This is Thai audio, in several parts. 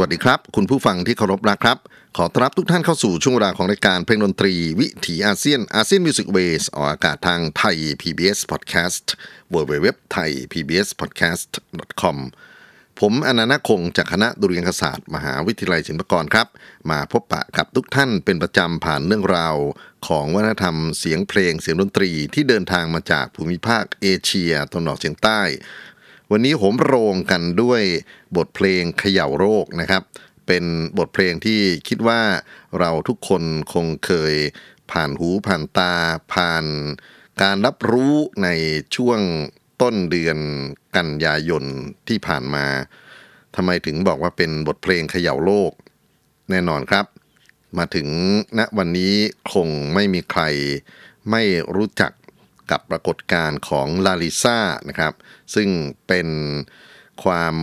สวัสดีครับคุณผู้ฟังที่เคารพรักครับขอต้อนรับทุกท่านเข้าสู่ช่วงเวลาของรายการเพลงดนตรีวิถีอาเซียนอาเซียนมิวสิกเวสออกอากาศทางไทย PBS Podcast www.thaipbspodcast.com ผมอนันต์คงจากคณะดุเรียนศาสตร์มหาวิทยาลัยศิลปากรครับมาพบปะกับทุกท่านเป็นประจำผ่านเรื่องราวของวัฒนธรรมเสียงเพลงเสียงดนตรีที่เดินทางมาจากภูมิภาคเอเชียตะวันออกเฉียงใต้วันนี้ผมโรงกันด้วยบทเพลงเขย่าโลกนะครับเป็นบทเพลงที่คิดว่าเราทุกคนคงเคยผ่านหูผ่านตาผ่านการรับรู้ในช่วงต้นเดือนกันยายนที่ผ่านมาทำไมถึงบอกว่าเป็นบทเพลงเขย่าโลกแน่นอนครับมาถึงณวันนี้คงไม่มีใครไม่รู้จักกับปรากฏการณ์ของ Lalisa นะครับซึ่งเป็นความ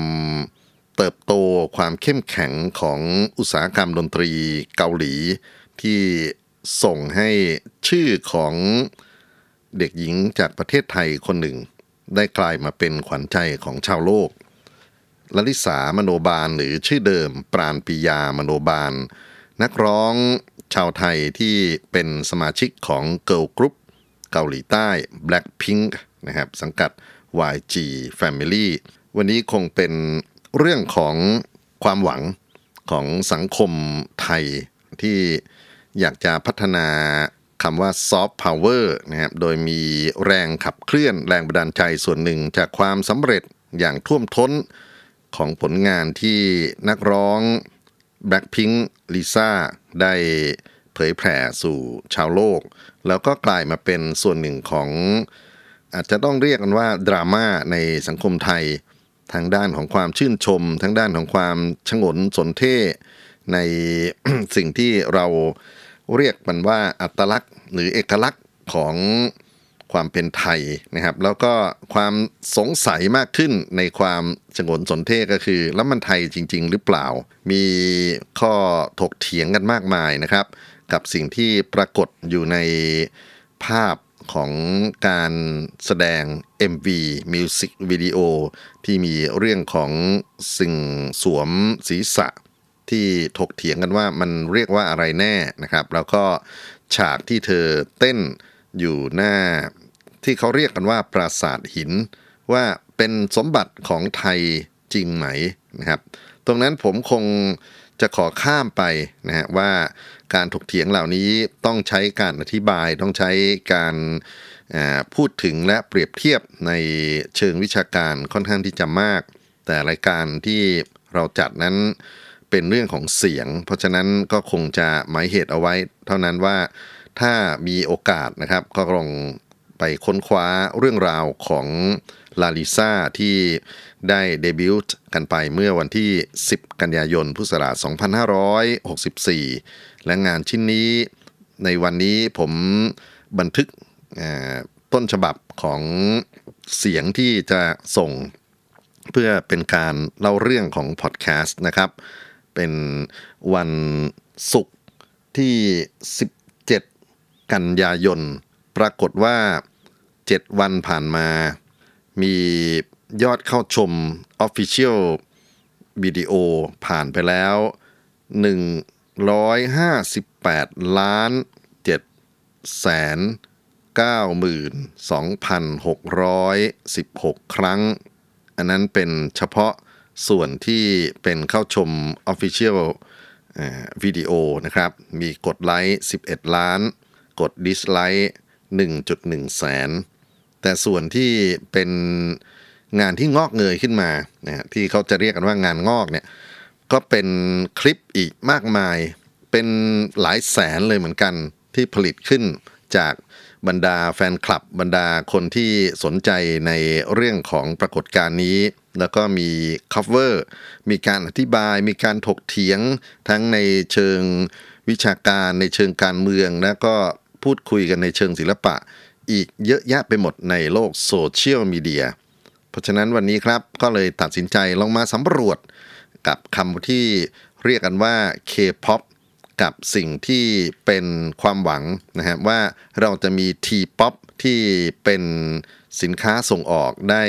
เติบโตความเข้มแข็งของอุตสาหกรรมดนตรีเกาหลีที่ส่งให้ชื่อของเด็กหญิงจากประเทศไทยคนหนึ่งได้กลายมาเป็นขวัญใจของชาวโลก Lalisa มโนบาลหรือชื่อเดิมปราณปิยามโนบาลนักร้องชาวไทยที่เป็นสมาชิกของเกิร์ลกรุ๊ปเกาหลีใต้ Blackpink นะครับสังกัด YG Family วันนี้คงเป็นเรื่องของความหวังของสังคมไทยที่อยากจะพัฒนาคำว่า Soft Power นะครับโดยมีแรงขับเคลื่อนแรงบันดาลใจส่วนหนึ่งจากความสำเร็จอย่างท่วมท้นของผลงานที่นักร้อง Blackpink Lisa ได้เผยแผ่สู่ชาวโลกแล้วก็กลายมาเป็นส่วนหนึ่งของอาจจะต้องเรียกกันว่าดราม่าในสังคมไทยทางด้านของความชื่นชมทางด้านของความฉงนสนเท่ใน สิ่งที่เราเรียกมันว่าอัตลักษณ์หรือเอกลักษณ์ของความเป็นไทยนะครับแล้วก็ความสงสัยมากขึ้นในความฉงนสนเท่ก็คือแล้วมันไทยจริงๆหรือเปล่ามีข้อถกเถียงกันมากมายนะครับกับสิ่งที่ปรากฏอยู่ในภาพของการแสดง MV มิวสิกวิดีโอที่มีเรื่องของสิ่งสวมศีรษะที่ถกเถียงกันว่ามันเรียกว่าอะไรแน่นะครับแล้วก็ฉากที่เธอเต้นอยู่หน้าที่เขาเรียกกันว่าปราสาทหินว่าเป็นสมบัติของไทยจริงไหมนะครับตรงนั้นผมคงจะขอข้ามไปนะฮะว่าการถกเถียงเหล่านี้ต้องใช้การอธิบายต้องใช้การพูดถึงและเปรียบเทียบในเชิงวิชาการค่อนข้างที่จะมากแต่รายการที่เราจัดนั้นเป็นเรื่องของเสียงเพราะฉะนั้นก็คงจะหมายเหตุเอาไว้เท่านั้นว่าถ้ามีโอกาสนะครับก็ลองไปค้นคว้าเรื่องราวของLalisa ที่ได้เดบิวต์กันไปเมื่อวันที่10กันยายนพุทธศักราช2564และงานชิ้นนี้ในวันนี้ผมบันทึกต้นฉบับของเสียงที่จะส่งเพื่อเป็นการเล่าเรื่องของพอดแคสต์นะครับเป็นวันศุกร์ที่17กันยายนปรากฏว่า7วันผ่านมามียอดเข้าชม Official Video ผ่านไปแล้ว 158,792,616 ครั้งอันนั้นเป็นเฉพาะส่วนที่เป็นเข้าชม Official Video นะครับมีกดไลค์11ล้านกดดิสไลค์ 1.1 แสนแต่ส่วนที่เป็นงานที่งอกเงยขึ้นมานะที่เขาจะเรียกกันว่างานงอกเนี่ยก็เป็นคลิปอีกมากมายเป็นหลายแสนเลยเหมือนกันที่ผลิตขึ้นจากบรรดาแฟนคลับบรรดาคนที่สนใจในเรื่องของปรากฏการณ์นี้ แล้วก็มี cover มีการอธิบายมีการถกเถียงทั้งในเชิงวิชาการในเชิงการเมืองแล้วก็พูดคุยกันในเชิงศิลปะอีกเยอะแยะไปหมดในโลกโซเชียลมีเดียเพราะฉะนั้นวันนี้ครับก็เลยตัดสินใจลองมาสำรวจกับคำที่เรียกกันว่า K-Pop กับสิ่งที่เป็นความหวังนะครับว่าเราจะมี T-Pop ที่เป็นสินค้าส่งออกได้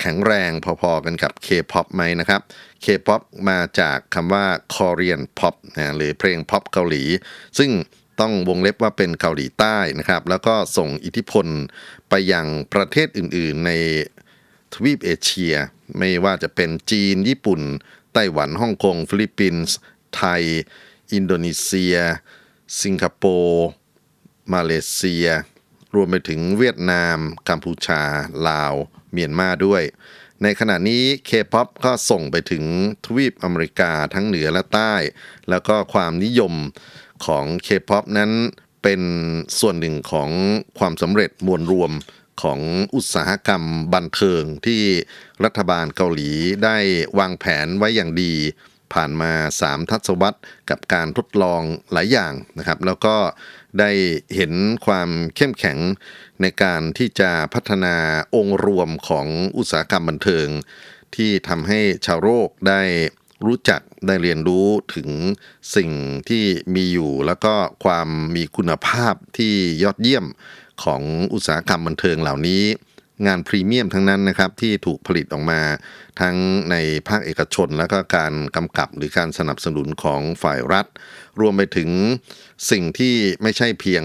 แข็งแรงพอๆกันกับ K-Pop ไหมนะครับ K-Pop มาจากคำว่า Korean Pop นะหรือเพลง Pop เกาหลีซึ่งต้องวงเล็บว่าเป็นเกาหลีใต้นะครับแล้วก็ส่งอิทธิพลไปยังประเทศอื่นๆในทวีปเอเชียไม่ว่าจะเป็นจีนญี่ปุ่นไต้หวันฮ่องกงฟิลิปปินส์ไทยอินโดนีเซียสิงคโปร์มาเลเซียรวมไปถึงเวียดนามกัมพูชาลาวเมียนมาด้วยในขณะนี้ K-pop ก็ส่งไปถึงทวีปอเมริกาทั้งเหนือและใต้แล้วก็ความนิยมของ K-pop นั้นเป็นส่วนหนึ่งของความสำเร็จมวลรวมของอุตสาหกรรมบันเทิงที่รัฐบาลเกาหลีได้วางแผนไว้อย่างดีผ่านมา3ทศวรรษกับการทดลองหลายอย่างนะครับแล้วก็ได้เห็นความเข้มแข็งในการที่จะพัฒนาองค์รวมของอุตสาหกรรมบันเทิงที่ทำให้ชาวโลกได้รู้จักได้เรียนรู้ถึงสิ่งที่มีอยู่แล้วก็ความมีคุณภาพที่ยอดเยี่ยมของอุตสาหกรรมบันเทิงเหล่านี้งานพรีเมียมทั้งนั้นนะครับที่ถูกผลิตออกมาทั้งในภาคเอกชนแล้วก็การกำกับหรือการสนับสนุนของฝ่ายรัฐรวมไปถึงสิ่งที่ไม่ใช่เพียง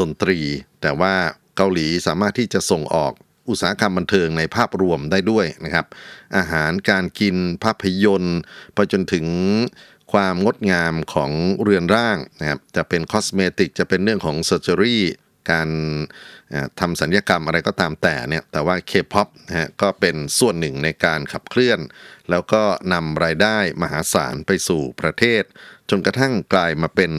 ดนตรีแต่ว่าเกาหลีสามารถที่จะส่งออกอุตสาหกรรมบันเทิงในภาพรวมได้ด้วยนะครับอาหารการกินภาพยนตร์ไปจนถึงความงดงามของเรือนร่างนะครับจะเป็นคอสเมติกจะเป็นเรื่องของเซอร์เจอรี่การทำศัลยกรรมอะไรก็ตามแต่เนี่ยแต่ว่า K-pop นะฮะก็เป็นส่วนหนึ่งในการขับเคลื่อนแล้วก็นำรายได้มหาศาลไปสู่ประเทศจนกระทั่งกลายมาเป็น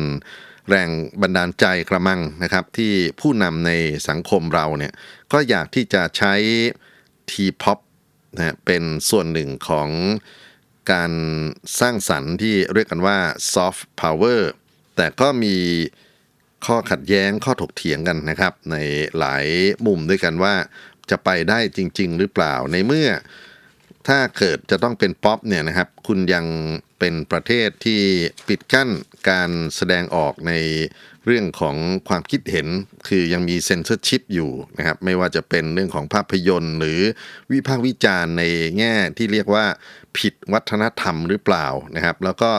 แรงบันดาลใจกระมังนะครับที่ผู้นำในสังคมเราเนี่ยก็อยากที่จะใช้ T-pop นะเป็นส่วนหนึ่งของการสร้างสรรค์ที่เรียกกันว่า soft power แต่ก็มีข้อขัดแย้งข้อถกเถียงกันนะครับในหลายมุมด้วยกันว่าจะไปได้จริงๆหรือเปล่าในเมื่อถ้าเกิดจะต้องเป็นป๊อปเนี่ยนะครับคุณยังเป็นประเทศที่ปิดกั้นการแสดงออกในเรื่องของความคิดเห็นคือยังมีเซ็นเซอร์ชิพอยู่นะครับไม่ว่าจะเป็นเรื่องของภาพยนตร์หรือวิพากษ์วิจารณ์ในแง่ที่เรียกว่าผิดวัฒนธรรมหรือเปล่านะครับแล้วก็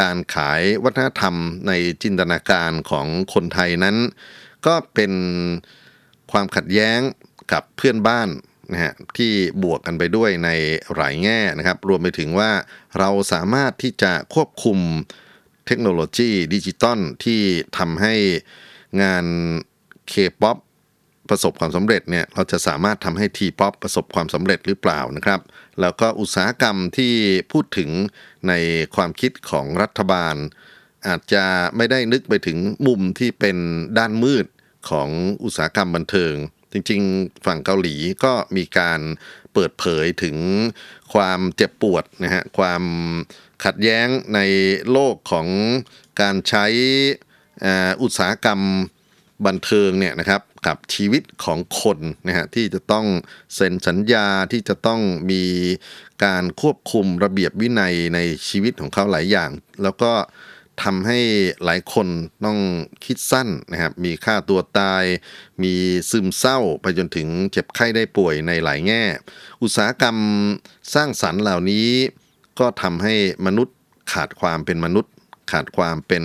การขายวัฒนธรรมในจินตนาการของคนไทยนั้นก็เป็นความขัดแย้งกับเพื่อนบ้านนะฮะที่บวกกันไปด้วยในหลายแง่นะครับรวมไปถึงว่าเราสามารถที่จะควบคุมเทคโนโลยีดิจิตอลที่ทำให้งาน K-POP ประสบความสำเร็จเนี่ยเราจะสามารถทำให้ T-POP ประสบความสำเร็จหรือเปล่านะครับแล้วก็อุตสาหกรรมที่พูดถึงในความคิดของรัฐบาลอาจจะไม่ได้นึกไปถึงมุมที่เป็นด้านมืดของอุตสาหกรรมบันเทิงจริงๆฝั่งเกาหลีก็มีการเปิดเผยถึงความเจ็บปวดนะฮะความขัดแย้งในโลกของการใช้อุตสาหกรรมบันเทิงเนี่ยนะครับกับชีวิตของคนนะฮะที่จะต้องเซ็นสัญญาที่จะต้องมีการควบคุมระเบียบวินัยในชีวิตของเขาหลายอย่างแล้วก็ทำให้หลายคนต้องคิดสั้นนะครับมีฆ่าตัวตายมีซึมเศร้าไปจนถึงเจ็บไข้ได้ป่วยในหลายแง่อุตสาหกรรมสร้างสรรค์เหล่านี้ก็ทำให้มนุษย์ขาดความเป็นมนุษย์ขาดความเป็น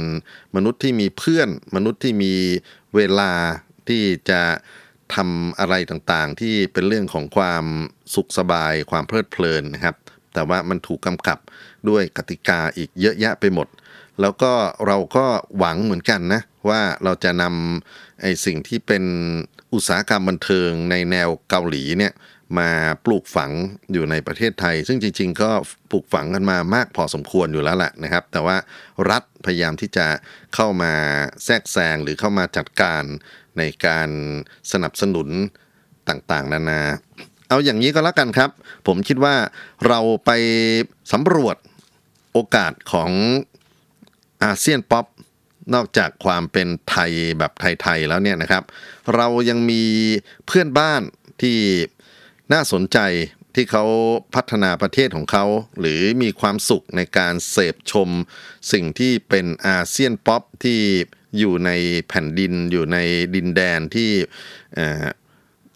มนุษย์ที่มีเพื่อนมนุษย์ที่มีเวลาที่จะทำอะไรต่างๆที่เป็นเรื่องของความสุขสบายความเพลิดเพลินนะครับแต่ว่ามันถูกกำกับด้วยกติกาอีกเยอะแยะไปหมดแล้วก็เราก็หวังเหมือนกันนะว่าเราจะนำไอ้สิ่งที่เป็นอุตสาหกรรมบันเทิงในแนวเกาหลีเนี่ยมาปลูกฝังอยู่ในประเทศไทยซึ่งจริงๆก็ปลูกฝังกันมามากพอสมควรอยู่แล้วแหละนะครับแต่ว่ารัฐพยายามที่จะเข้ามาแทรกแซงหรือเข้ามาจัดการในการสนับสนุนต่างๆนานา เอาอย่างนี้ก็แล้วกันครับผมคิดว่าเราไปสำรวจโอกาสของอาเซียนป๊อปนอกจากความเป็นไทยแบบไทยๆแล้วเนี่ยนะครับเรายังมีเพื่อนบ้านที่น่าสนใจที่เขาพัฒนาประเทศของเขาหรือมีความสุขในการเสพชมสิ่งที่เป็นอาเซียนป๊อปที่อยู่ในแผ่นดินอยู่ในดินแดนที่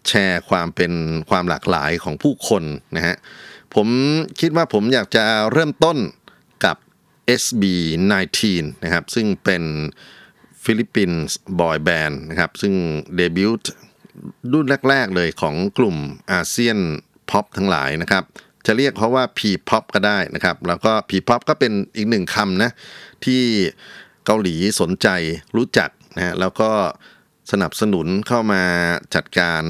แชร์ความเป็นความหลากหลายของผู้คนนะฮะผมคิดว่าผมอยากจะเริ่มต้นกับ SB19 นะครับซึ่งเป็นฟิลิปปินส์บอยแบนด์นะครับซึ่งเดบิวต์รุ่นแรกๆเลยของกลุ่มอาเซียนพ็อปทั้งหลายนะครับจะเรียกเขาว่า P-Pop ก็ได้นะครับแล้วก็ P-Pop ก็เป็นอีกหนึ่งคำนะที่เกาหลีสนใจรู้จักนะฮะแล้วก็สนับสนุนเข้ามาจัดการ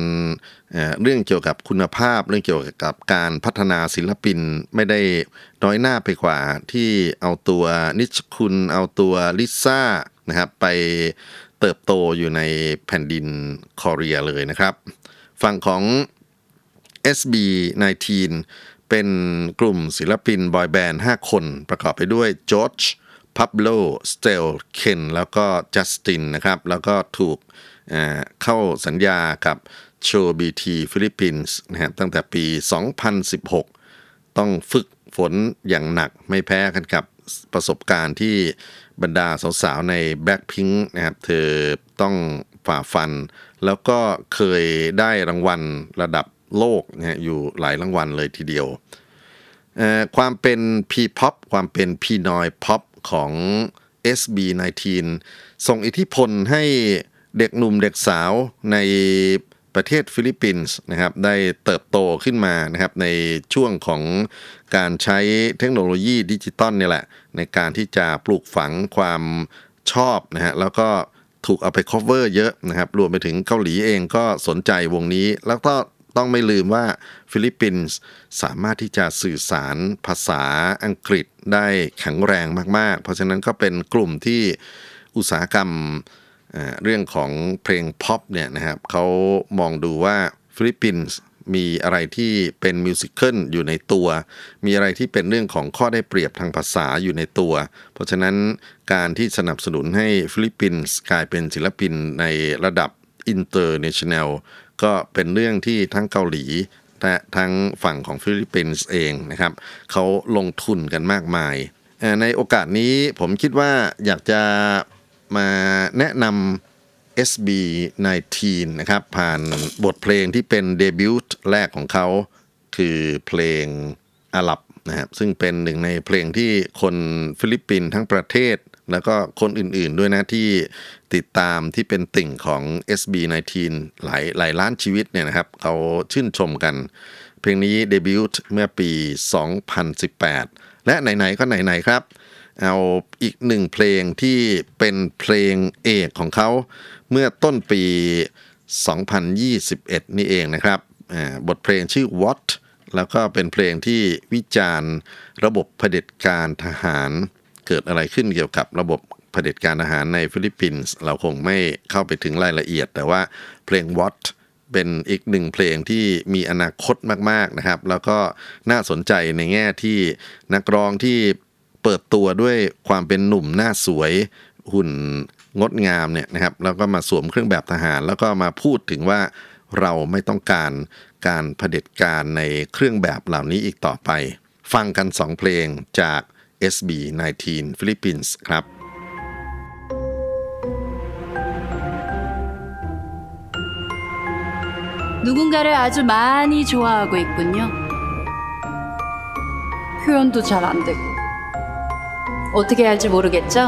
เรื่องเกี่ยวกับคุณภาพเรื่องเกี่ยวกับการพัฒนาศิลปินไม่ได้น้อยหน้าไปกว่าที่เอาตัวนิชคุณเอาตัว Lalisa นะครับไปเติบโตอยู่ในแผ่นดินคอเรียเลยนะครับฝั่งของ SB19 เป็นกลุ่มศิลปินบอยแบนด์5คนประกอบไปด้วยจอร์จพับโลสเตลเคนแล้วก็จัสตินนะครับแล้วก็ถูกเข้าสัญญากับโชว์บีทีฟิลิปปินส์นะครับตั้งแต่ปี 2016 ต้องฝึกฝนอย่างหนักไม่แพ้กันกับประสบการณ์ที่บรรดาสาวๆใน Blackpink นะครับเธอต้องฝ่าฟันแล้วก็เคยได้รางวัลระดับโลกนะอยู่หลายรางวัลเลยทีเดียวความเป็น P-Pop ความเป็น Pinoy Pop ของ SB19 ส่งอิทธิพลให้เด็กหนุ่มเด็กสาวในประเทศฟิลิปปินส์นะครับได้เติบโตขึ้นมานะครับในช่วงของการใช้เทคโนโลยีดิจิตอลเนี่ยแหละในการที่จะปลูกฝังความชอบนะฮะแล้วก็ถูกเอาไป cover เยอะนะครับรวมไปถึงเกาหลีเองก็สนใจวงนี้แล้วก็ต้องไม่ลืมว่าฟิลิปปินส์สามารถที่จะสื่อสารภาษาอังกฤษได้แข็งแรงมากๆเพราะฉะนั้นก็เป็นกลุ่มที่อุตสาหกรรมเรื่องของเพลงพ็อปเนี่ยนะครับเขามองดูว่าฟิลิปปินส์มีอะไรที่เป็นมิวสิคลอยู่ในตัวมีอะไรที่เป็นเรื่องของข้อได้เปรียบทางภาษาอยู่ในตัวเพราะฉะนั้นการที่สนับสนุนให้ฟิลิปปินส์กลายเป็นศิลปินในระดับอินเตอร์เนชั่นแนลก็เป็นเรื่องที่ทั้งเกาหลีและทั้งฝั่งของฟิลิปปินส์เองนะครับเขาลงทุนกันมากมายในโอกาสนี้ผมคิดว่าอยากจะมาแนะนำ SB19 นะครับผ่านบทเพลงที่เป็นเดบิวต์แรกของเขาคือเพลงอาหรับนะครับซึ่งเป็นหนึ่งในเพลงที่คนฟิลิปปินส์ทั้งประเทศแล้วก็คนอื่นๆด้วยนะที่ติดตามที่เป็นติ่งของ SB19 หลายล้านชีวิตเนี่ยนะครับเขาชื่นชมกันเพลงนี้เดบิวต์เมื่อปี 2018 และไหนๆก็ไหนๆครับเอาอีกหนึ่งเพลงที่เป็นเพลงเอกของเขาเมื่อต้นปี 2021 นี่เองนะครับบทเพลงชื่อ What แล้วก็เป็นเพลงที่วิจารณ์ระบบเผด็จการทหารเกิดอะไรขึ้นเกี่ยวกับระบบเผด็จการทหารในฟิลิปปินส์เราคงไม่เข้าไปถึงรายละเอียดแต่ว่าเพลง What เป็นอีกหนึ่งเพลงที่มีอนาคตมากๆนะครับแล้วก็น่าสนใจในแง่ที่นักร้องที่เปิดตัวด้วยความเป็นหนุ่มหน้าสวยหุ่นงดงามเนี่ยนะครับแล้วก็มาสวมเครื่องแบบทหารแล้วก็มาพูดถึงว่าเราไม่ต้องการเผด็จการในเครื่องแบบเหล่านี้อีกต่อไปฟังกัน2เพลงจาก SB19 ฟิลิปปินส์ครับ누군가를아주많이좋아하고있군요표현도잘안되고어떻게 해야 할지 모르겠죠?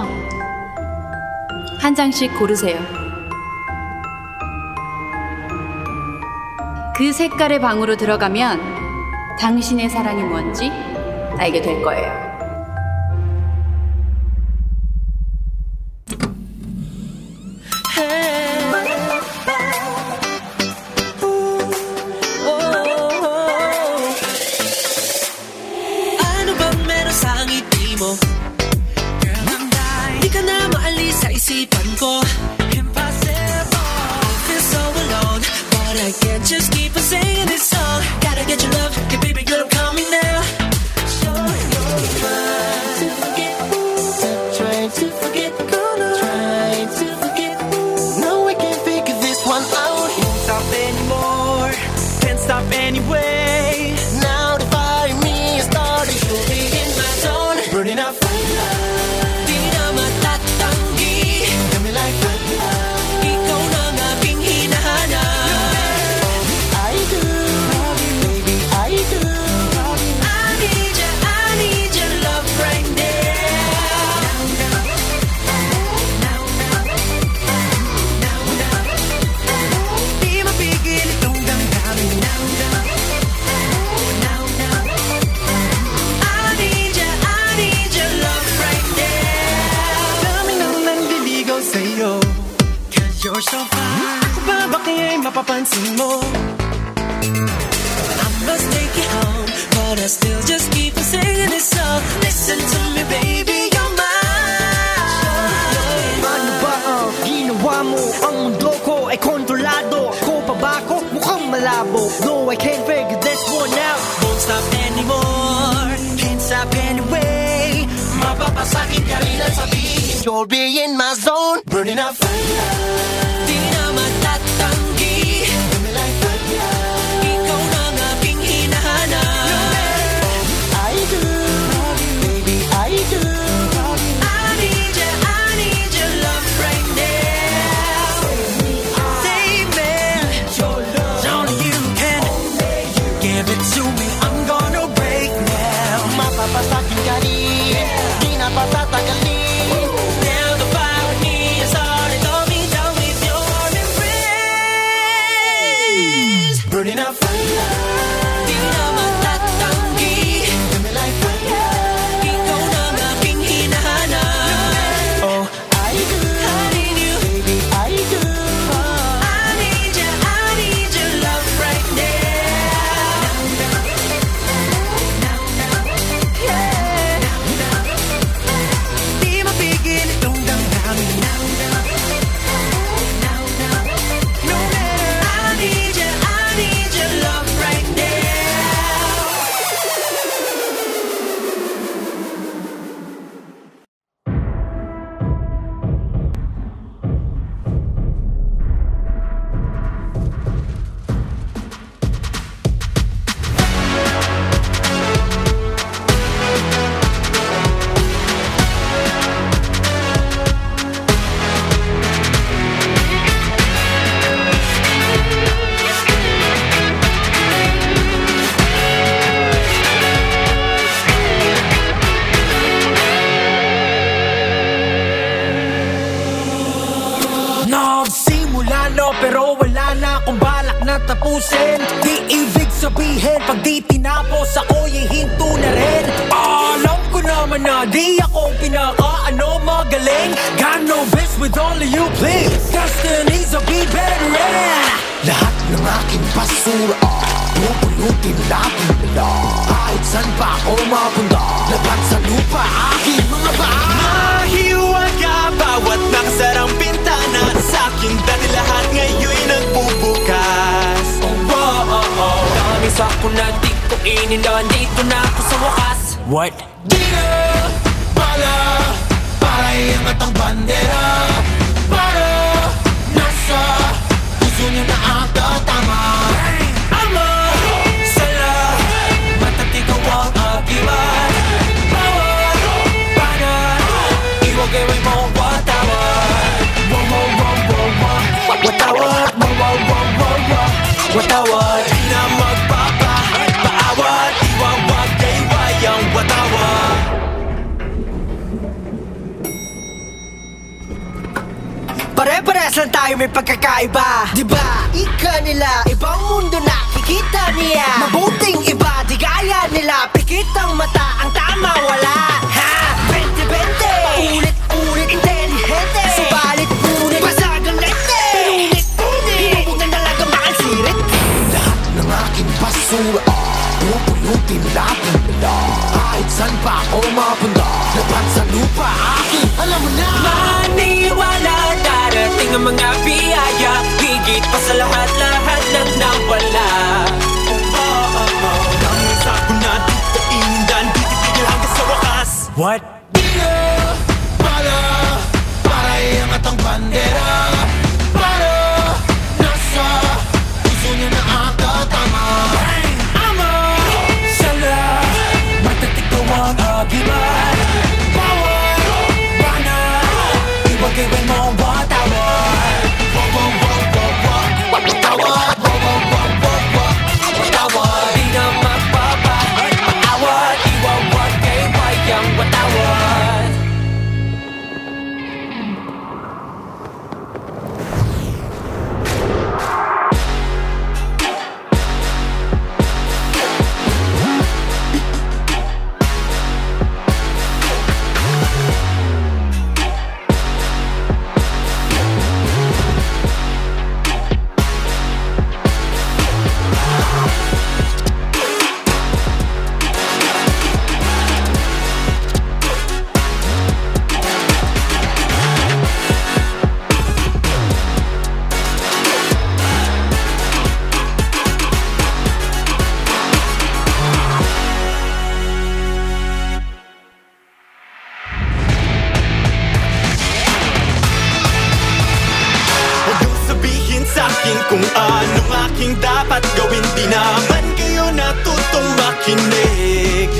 한 장씩 고르세요. 그 색깔의 방으로 들어가면 당신의 사랑이 뭔지 알게 될 거예요. Impossible I feel so alone But I can't just keep on singing this song anyway. Now the fire in me is starting to be in my zone, burning up fire. Dinamatatanggi, got me like fire. Ikaw na nga aking hinahanap. You better I do, baby I do. I need your love right now. Di mapigil itong damdamin. I need your love right now. Daming nang nandiligaw sa'yo, 'cause you're so fine. Ako ba bakit ay mapapansin mo? I must take it home, but I still just keep on singing this song. Listen to me, baby, you're mine. Paano ba ang ginawa mo? Ang mundo ko ay kontrolado. Ako pa ba ako? Mukhang malabo. No, I can't figure this one out. Won't stop anymore, can't stop anyway. Mapapasakin ka rin ang sabihin, you'll be in my zone, burning a fire. Di na matatanggi, got me like fire. Ikaw na ang aking hinahanap. You better I do, baby I do. I need your love right now. Save me, it's only you can give it to me. I'm gonna break now. Mapapasakin ka rin, di na patatagalin. Now the fire in me is starting to be down with your embrace, burning a fire. Di na matatanggi, got me like fire. Ikaw na ang aking hinahanap. Oh, I do, baby, I do. I need your love right now. Di mapigil itong damdamin. No matter, I need your love right now. Nagsimula no, pero wala na akong balak na tapusin. Di ibig sabihin, pag di tinapos ako, hihinto na rin. Alam ko naman na di ako pinaka-ano magaling. Got no best with all of you, please. Destiny's a be better. Lahat ng aking basura, pupulutin natin nila. Kahit saan pa ako mapunta, lapat sa lupa aking mga paa. Mahiwaga bawat nakasarang pintana sa aking dati, lahat ngayon'y nagbubukas. Oh. Dami sa ako na di ko inilawan, dito na ako sa wakas. What? Di na pala para iangat ang bandera, para nasa puso niyo na ang tatama. Ama, sala, basta't ikaw ang akibat. Bawat para iwagay mo ang watawat. Watawat, watawat. Di na magpapaawat, iwawag kay wayang watawat. Pare-pares lang tayo, may pagkakaiba. Diba? Ika nila, ibang mundo na kikita niya. Mabuting iba, di gaya nila. Pikit ang mata, ang tama wala. Ha? 20-20 ulit-ulit, intelihente. Subalit, punit, basagang lente. Pinunit-punit, hinubugan talaga makansirit. Lahat ng aking basura, pupulutin natin nila. Kahit saan pa ako mapunta, lapat sa lupa aking alam mo na. Maniwala, darating ang mga biyaya. Higit pa sa lahat-lahat ng nawala. Dami sa ako na dito indan, titigil hanggang sa wakas. What? Di na pala para iangat ang bandera, para nasa puso niyo na ang tatama. nakikinig.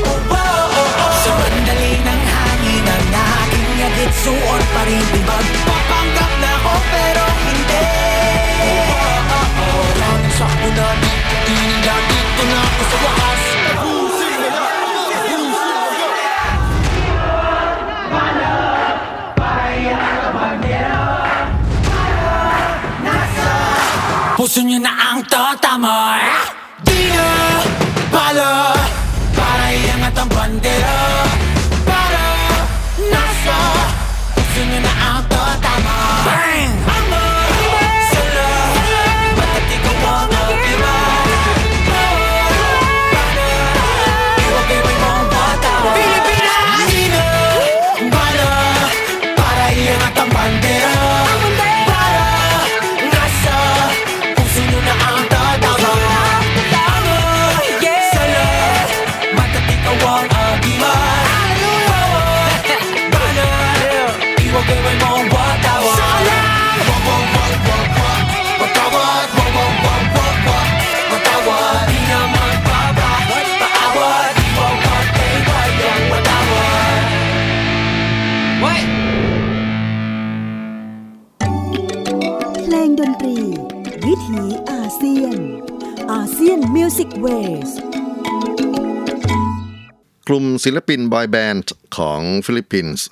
Sa bandali ng hangin ang aking ngagit, suon pa rin ibang papanggap na ko pero hindi. Walang sa unan, inigang dito na ako sa wakas. Puso niyo na ang totamo. Di na palo, para iangat ang bandera, para nasa puso niyo na ang totamo. Bang! Amor, solo, bakit ikaw ang mag-iba? Para iwag-iwag mong bataw Pilipinas! Di na palo, para iangat ang bandera, Music Waves กลุ่มศิลปินบอยแบนด์ของฟิลิปปินส์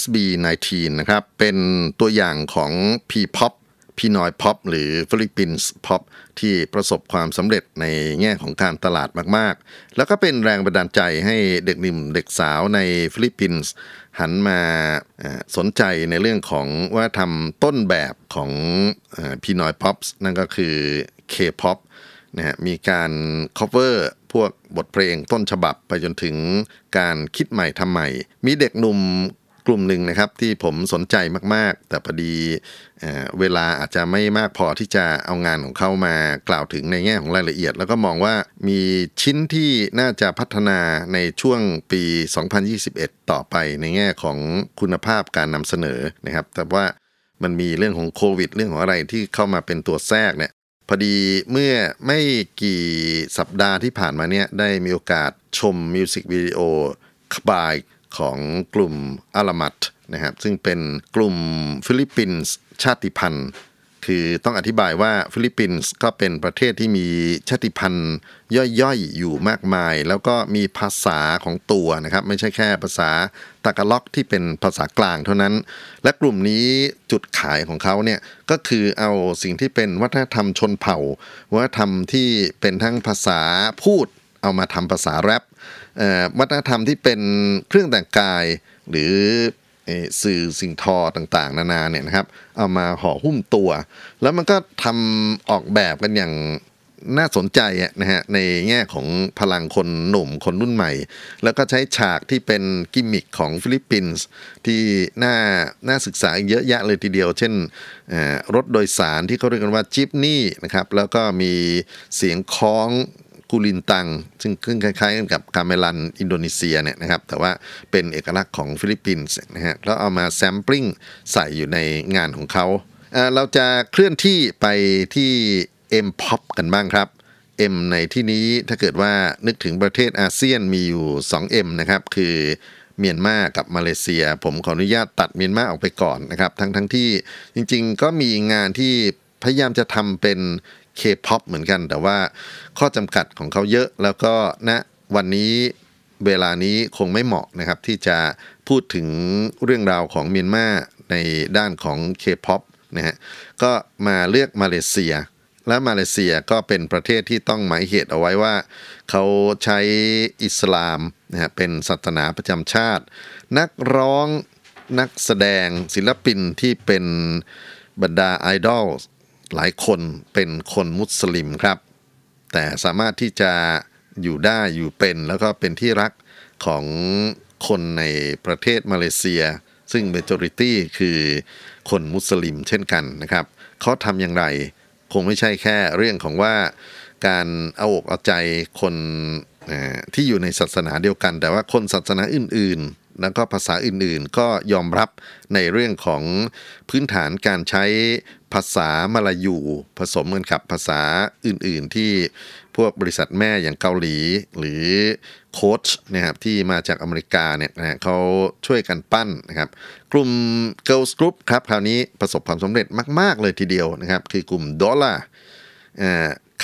SB19 นะครับเป็นตัวอย่างของ P-Pop พี่น้อย Pop หรือฟิลิปปินส์ Pop ที่ประสบความสำเร็จในแง่ของการตลาดมากๆแล้วก็เป็นแรงบันดาลใจให้เด็กหนุ่มเด็กสาวในฟิลิปปินส์หันมาสนใจในเรื่องของว่าทำต้นแบบของพี่น้อย Pop นั่นก็คือ K-Popนะมีการ cover พวกบทเพลงต้นฉบับไปจนถึงการคิดใหม่ทำใหม่มีเด็กหนุ่มกลุ่มหนึ่งนะครับที่ผมสนใจมากๆแต่พอดีเวลาอาจจะไม่มากพอที่จะเอางานของเขามากล่าวถึงในแง่ของรายละเอียดแล้วก็มองว่ามีชิ้นที่น่าจะพัฒนาในช่วงปี2021ต่อไปในแง่ของคุณภาพการนำเสนอนะครับแต่ว่ามันมีเรื่องของโควิดเรื่องของอะไรที่เข้ามาเป็นตัวแทรกเนี่ยพอดีเมื่อไม่กี่สัปดาห์ที่ผ่านมาเนี่ยได้มีโอกาสชมมิวสิกวิดีโอคบายของกลุ่มอาลามัดนะครับซึ่งเป็นกลุ่มฟิลิปปินส์ชาติพันธุ์คือต้องอธิบายว่าฟิลิปปินส์ก็เป็นประเทศที่มีชาติพันธุ์ย่อยๆอยู่มากมายแล้วก็มีภาษาของตัวนะครับไม่ใช่แค่ภาษาตากาล็อกที่เป็นภาษากลางเท่านั้นและกลุ่มนี้จุดขายของเขาเนี่ยก็คือเอาสิ่งที่เป็นวัฒนธรรมชนเผ่าวัฒนธรรมที่เป็นทั้งภาษาพูดเอามาทำภาษาแรปวัฒนธรรมที่เป็นเครื่องแต่งกายหรือสื่อสิ่งทอต่างๆนานาเนี่ยนะครับเอามาห่อหุ้มตัวแล้วมันก็ทำออกแบบกันอย่างน่าสนใจนะฮะในแง่ของพลังคนหนุ่มคนรุ่นใหม่แล้วก็ใช้ฉากที่เป็นกิมมิคของฟิลิปปินส์ที่น่าศึกษาเยอะแยะเลยทีเดียวเช่นรถโดยสารที่เขาเรียกกันว่าจิปนี่นะครับแล้วก็มีเสียงคล้องกูลินตังซึ่งคล้ายๆกับกาเมลันอินโดนีเซียเนี่ยนะครับแต่ว่าเป็นเอกลักษณ์ของฟิลิปปินส์นะฮะแล้วเอามาแซมปลิ้งใส่อยู่ในงานของเขาเราจะเคลื่อนที่ไปที่ M-Pop กันบ้างครับ M ในที่นี้ถ้าเกิดว่านึกถึงประเทศอาเซียนมีอยู่ 2M นะครับคือเมียนมากับมาเลเซียผมขออนุญาตตัดเมียนมาออกไปก่อนนะครับทั้งที่จริงๆก็มีงานที่พยายามจะทำเป็น K-Pop เหมือนกันแต่ว่าข้อจำกัดของเขาเยอะแล้วก็ณวันนี้เวลานี้คงไม่เหมาะนะครับที่จะพูดถึงเรื่องราวของเมียนมาในด้านของ K-Pop นะฮะก็มาเลือกมาเลเซียและมาเลเซียก็เป็นประเทศที่ต้องหมายเหตุเอาไว้ว่าเขาใช้อิสลามนะฮะเป็นศาสนาประจำชาตินักร้องนักแสดงศิลปินที่เป็นบรรดาไอดอลหลายคนเป็นคนมุสลิมครับแต่สามารถที่จะอยู่ได้อยู่เป็นแล้วก็เป็นที่รักของคนในประเทศมาเลเซียซึ่ง majority คือคนมุสลิมเช่นกันนะครับเขาทำอย่างไรคงไม่ใช่แค่เรื่องของว่าการเอาอกเอาใจคนที่อยู่ในศาสนาเดียวกันแต่ว่าคนศาสนาอื่นๆแล้วก็ภาษาอื่นๆก็ยอมรับในเรื่องของพื้นฐานการใช้ ภาษามาลายูผสมกันกับภาษาอื่นๆที่พวกบริษัทแม่อย่างเกาหลีหรือโค้ชนะครับที่มาจากอเมริกาเนี่ยนะเขาช่วยกันปั้นนะครับกลุ่ม Girls Group ครับคราวนี้ประสบความสำเร็จมากๆเลยทีเดียวนะครับคือกลุ่มดอลลาร์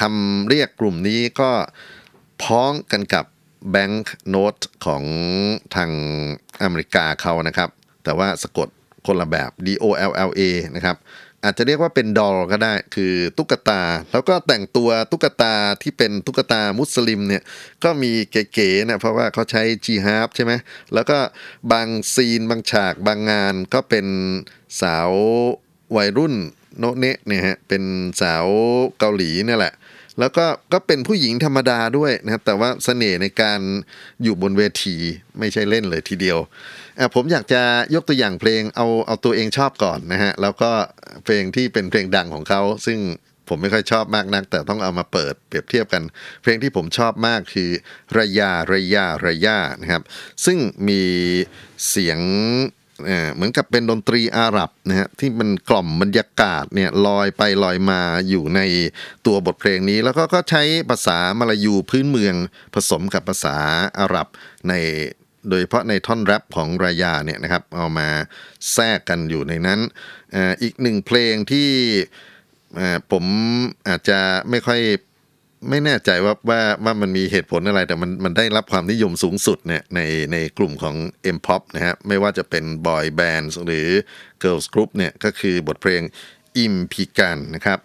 คำเรียกกลุ่มนี้ก็พ้องกันกับแบงค์โน้ตของทางอเมริกาเขานะครับแต่ว่าสะกดคนละแบบ DOLLA นะครับอาจจะเรียกว่าเป็นดอลก็ได้คือตุ๊กตาแล้วก็แต่งตัวตุ๊กตาที่เป็นตุ๊กตามุสลิมเนี่ยก็มีเก๋ๆนะเพราะว่าเขาใช้จีฮาบใช่ไหมแล้วก็บางซีนบางฉากบางงานก็เป็นสาววัยรุ่นโนเนะเนี่ยฮะเป็นสาวเกาหลีนี่แหละแล้วก็เป็นผู้หญิงธรรมดาด้วยนะครับแต่ว่าเสน่ห์ในการอยู่บนเวทีไม่ใช่เล่นเลยทีเดียวผมอยากจะยกตัวอย่างเพลงเอาตัวเองชอบก่อนนะฮะแล้วก็เพลงที่เป็นเพลงดังของเขาซึ่งผมไม่ค่อยชอบมากนักแต่ต้องเอามาเปิดเปรียบเทียบกันเพลงที่ผมชอบมากคือระยาระยาระยานะครับซึ่งมีเสียงเหมือนกับเป็นดนตรีอาหรับนะฮะที่มันกล่อมบรรยากาศเนี่ยลอยไปลอยมาอยู่ในตัวบทเพลงนี้แล้วก็ใช้ภาษามาลายูพื้นเมืองผสมกับภาษาอาหรับในโดยเฉพาะในท่อนแรปของรายาเนี่ยนะครับเอามาแทรกกันอยู่ในนั้นอีกหนึ่งเพลงที่ผมอาจจะไม่ค่อยไม่แน่ใจว่ามันมีเหตุผลอะไรแต่มันได้รับความนิยมสูงสุดเนี่ยในกลุ่มของ M-Pop นะฮะไม่ว่าจะเป็น Boy Bands หรือ Girls Group เนี่ยก็คือบทเพลง Impikan นะครับ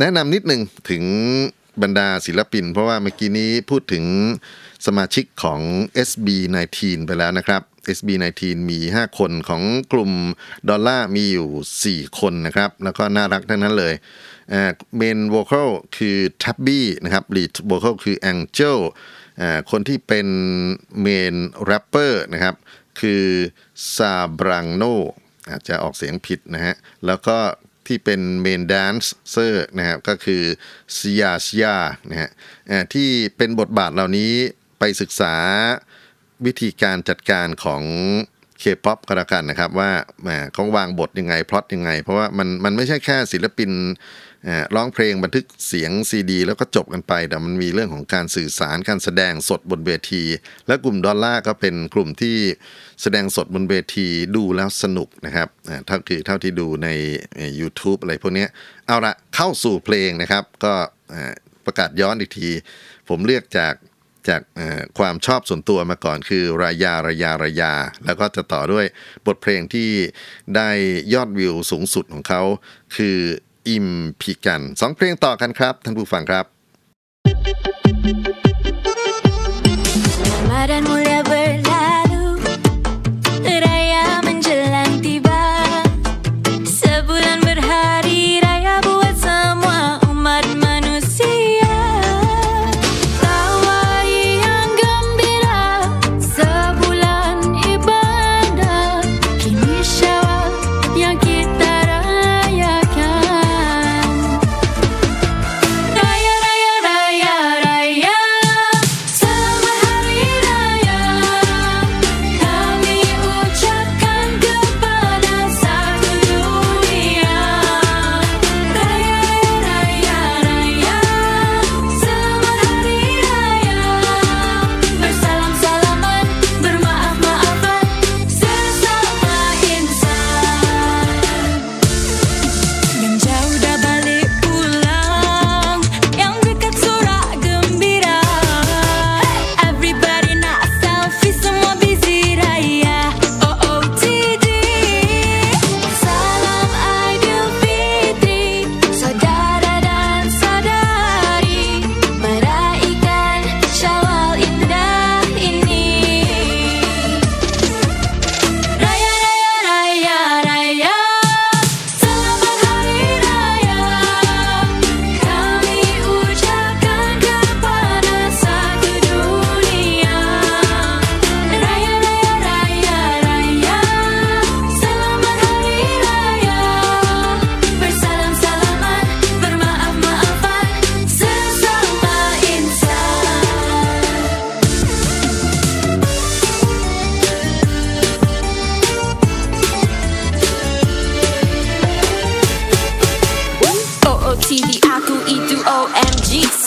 แนะนำนิดนึงถึงบรรดาศิลปินเพราะว่าเมื่อกี้นี้พูดถึงสมาชิกของ SB19 ไปแล้วนะครับ SB19 มี5คนของกลุ่มดอลลาร์มีอยู่4คนนะครับแล้วก็น่ารักทั้งนั้นเลยเมนโวคัลคือทับบี้นะครับลีดโวคัลคือแองเจลคนที่เป็นเมนแรปเปอร์นะครับคือซาบรังโนอาจจะออกเสียงผิดนะฮะแล้วก็ที่เป็นเมนแดนเซอร์นะครับก็คือซิยานะฮะที่เป็นบทบาทเหล่านี้ไปศึกษาวิธีการจัดการของ K-Pop ก็แล้วกันนะครับว่าเขาวางบทยังไงพล็อตยังไงเพราะว่ามันไม่ใช่แค่ศิลปินร้องเพลงบันทึกเสียงซีดีแล้วก็จบกันไปแต่มันมีเรื่องของการสื่อสารการแสดงสดบนเวทีและกลุ่มดอลลาร์ก็เป็นกลุ่มที่แสดงสดบนเวทีดูแล้วสนุกนะครับเท่าที่ดูใน YouTube อะไรพวกนี้เอาละเข้าสู่เพลงนะครับก็ประกาศย้อนอีกทีผมเลือกจากความชอบส่วนตัวมาก่อนคือรายาระยาระยาแล้วก็จะต่อด้วยบทเพลงที่ได้ยอดวิวสูงสุดของเขาคืออิมพีกันสองเพลงต่อกันครับท่านผู้ฟังครับ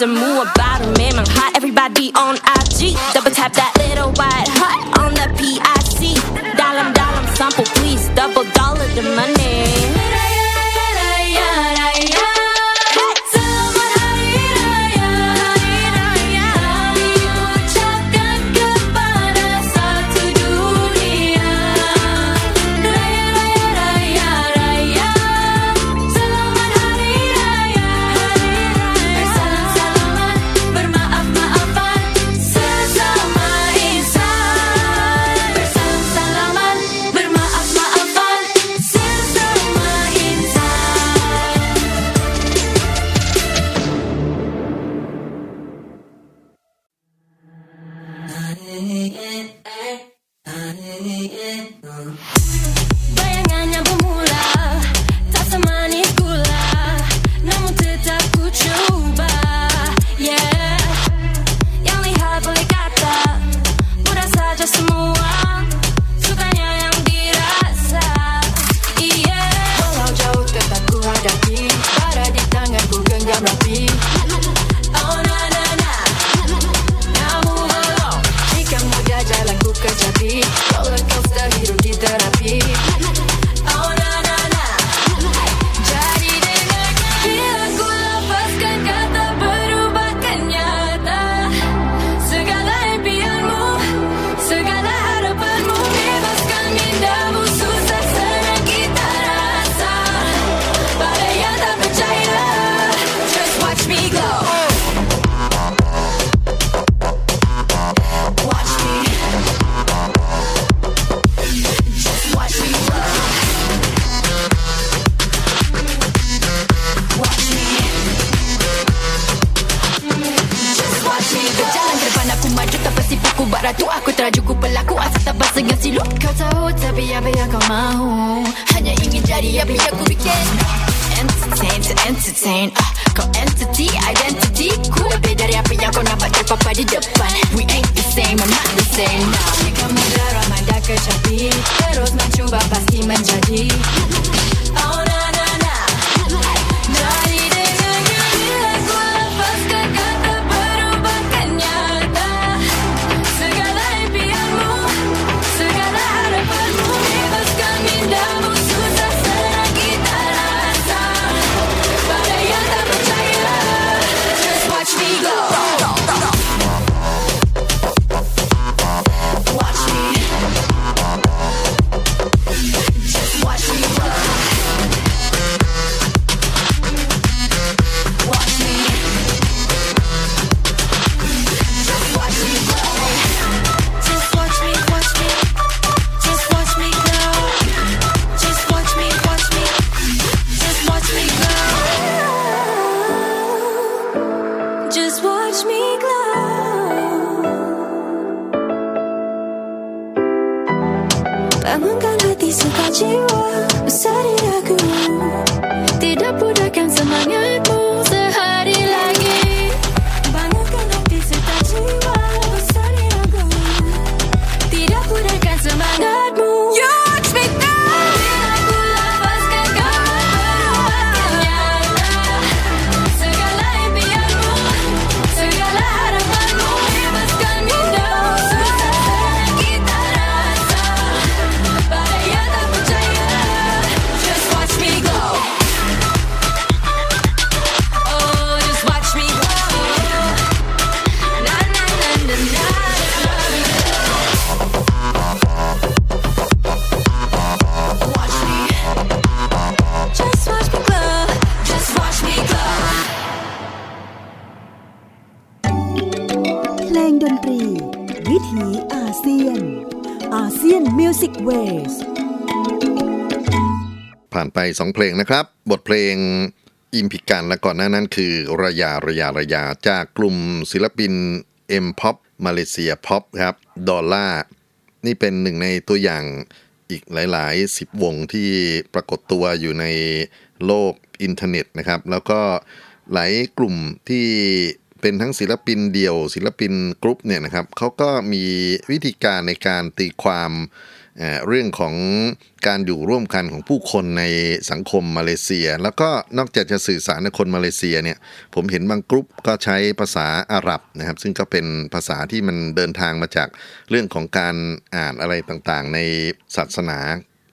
It's a move about a minimum hot. Everybody on IG. Double tap that little white hot on the PIC. Dollar, dollar, sample, please. Double dollar the money.สองเพลงนะครับบทเพลงอิมพิการและก่อนหน้านั้นคือระยาระยาระยาจากกลุ่มศิลปิน M-Pop มาเลเซีย Pop ครับดอลล่านี่เป็นหนึ่งในตัวอย่างอีกหลายๆ10วงที่ปรากฏตัวอยู่ในโลกอินเทอร์เน็ตนะครับแล้วก็หลายกลุ่มที่เป็นทั้งศิลปินเดี่ยวศิลปินกรุ๊ปเนี่ยนะครับเขาก็มีวิธีการในการตีความ เรื่องของการอยู่ร่วมกันของผู้คนในสังคมมาเลเซียแล้วก็นอกจากจะสื่อสารกับคนมาเลเซียเนี่ยผมเห็นบางกลุ่มก็ใช้ภาษาอาหรับนะครับซึ่งก็เป็นภาษาที่มันเดินทางมาจากเรื่องของการอ่านอะไรต่างๆในศาสนา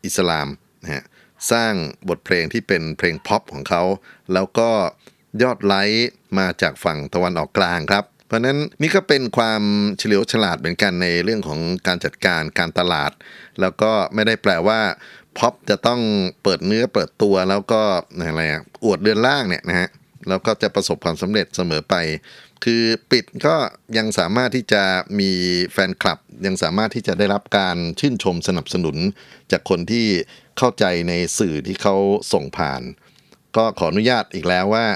อิสลามนะฮะสร้างบทเพลงที่เป็นเพลงพ็อปของเขาแล้วก็ยอดไลค์มาจากฝั่งตะวันออกกลางครับเพราะนั้นนี่ก็เป็นความเฉลียวฉลาดเหมือนกันในเรื่องของการจัดการการตลาดแล้วก็ไม่ได้แปลว่าพ็อปจะต้องเปิดเนื้อเปิดตัวแล้วก็อะไรอวดเดือนล่างเนี่ยนะฮะแล้วก็จะประสบความสำเร็จเสมอไปคือปิดก็ยังสามารถที่จะมีแฟนคลับยังสามารถที่จะได้รับการชื่นชมสนับสนุนจากคนที่เข้าใจในสื่อที่เขาส่งผ่านก็ขออนุญาตอีกแล้วว่า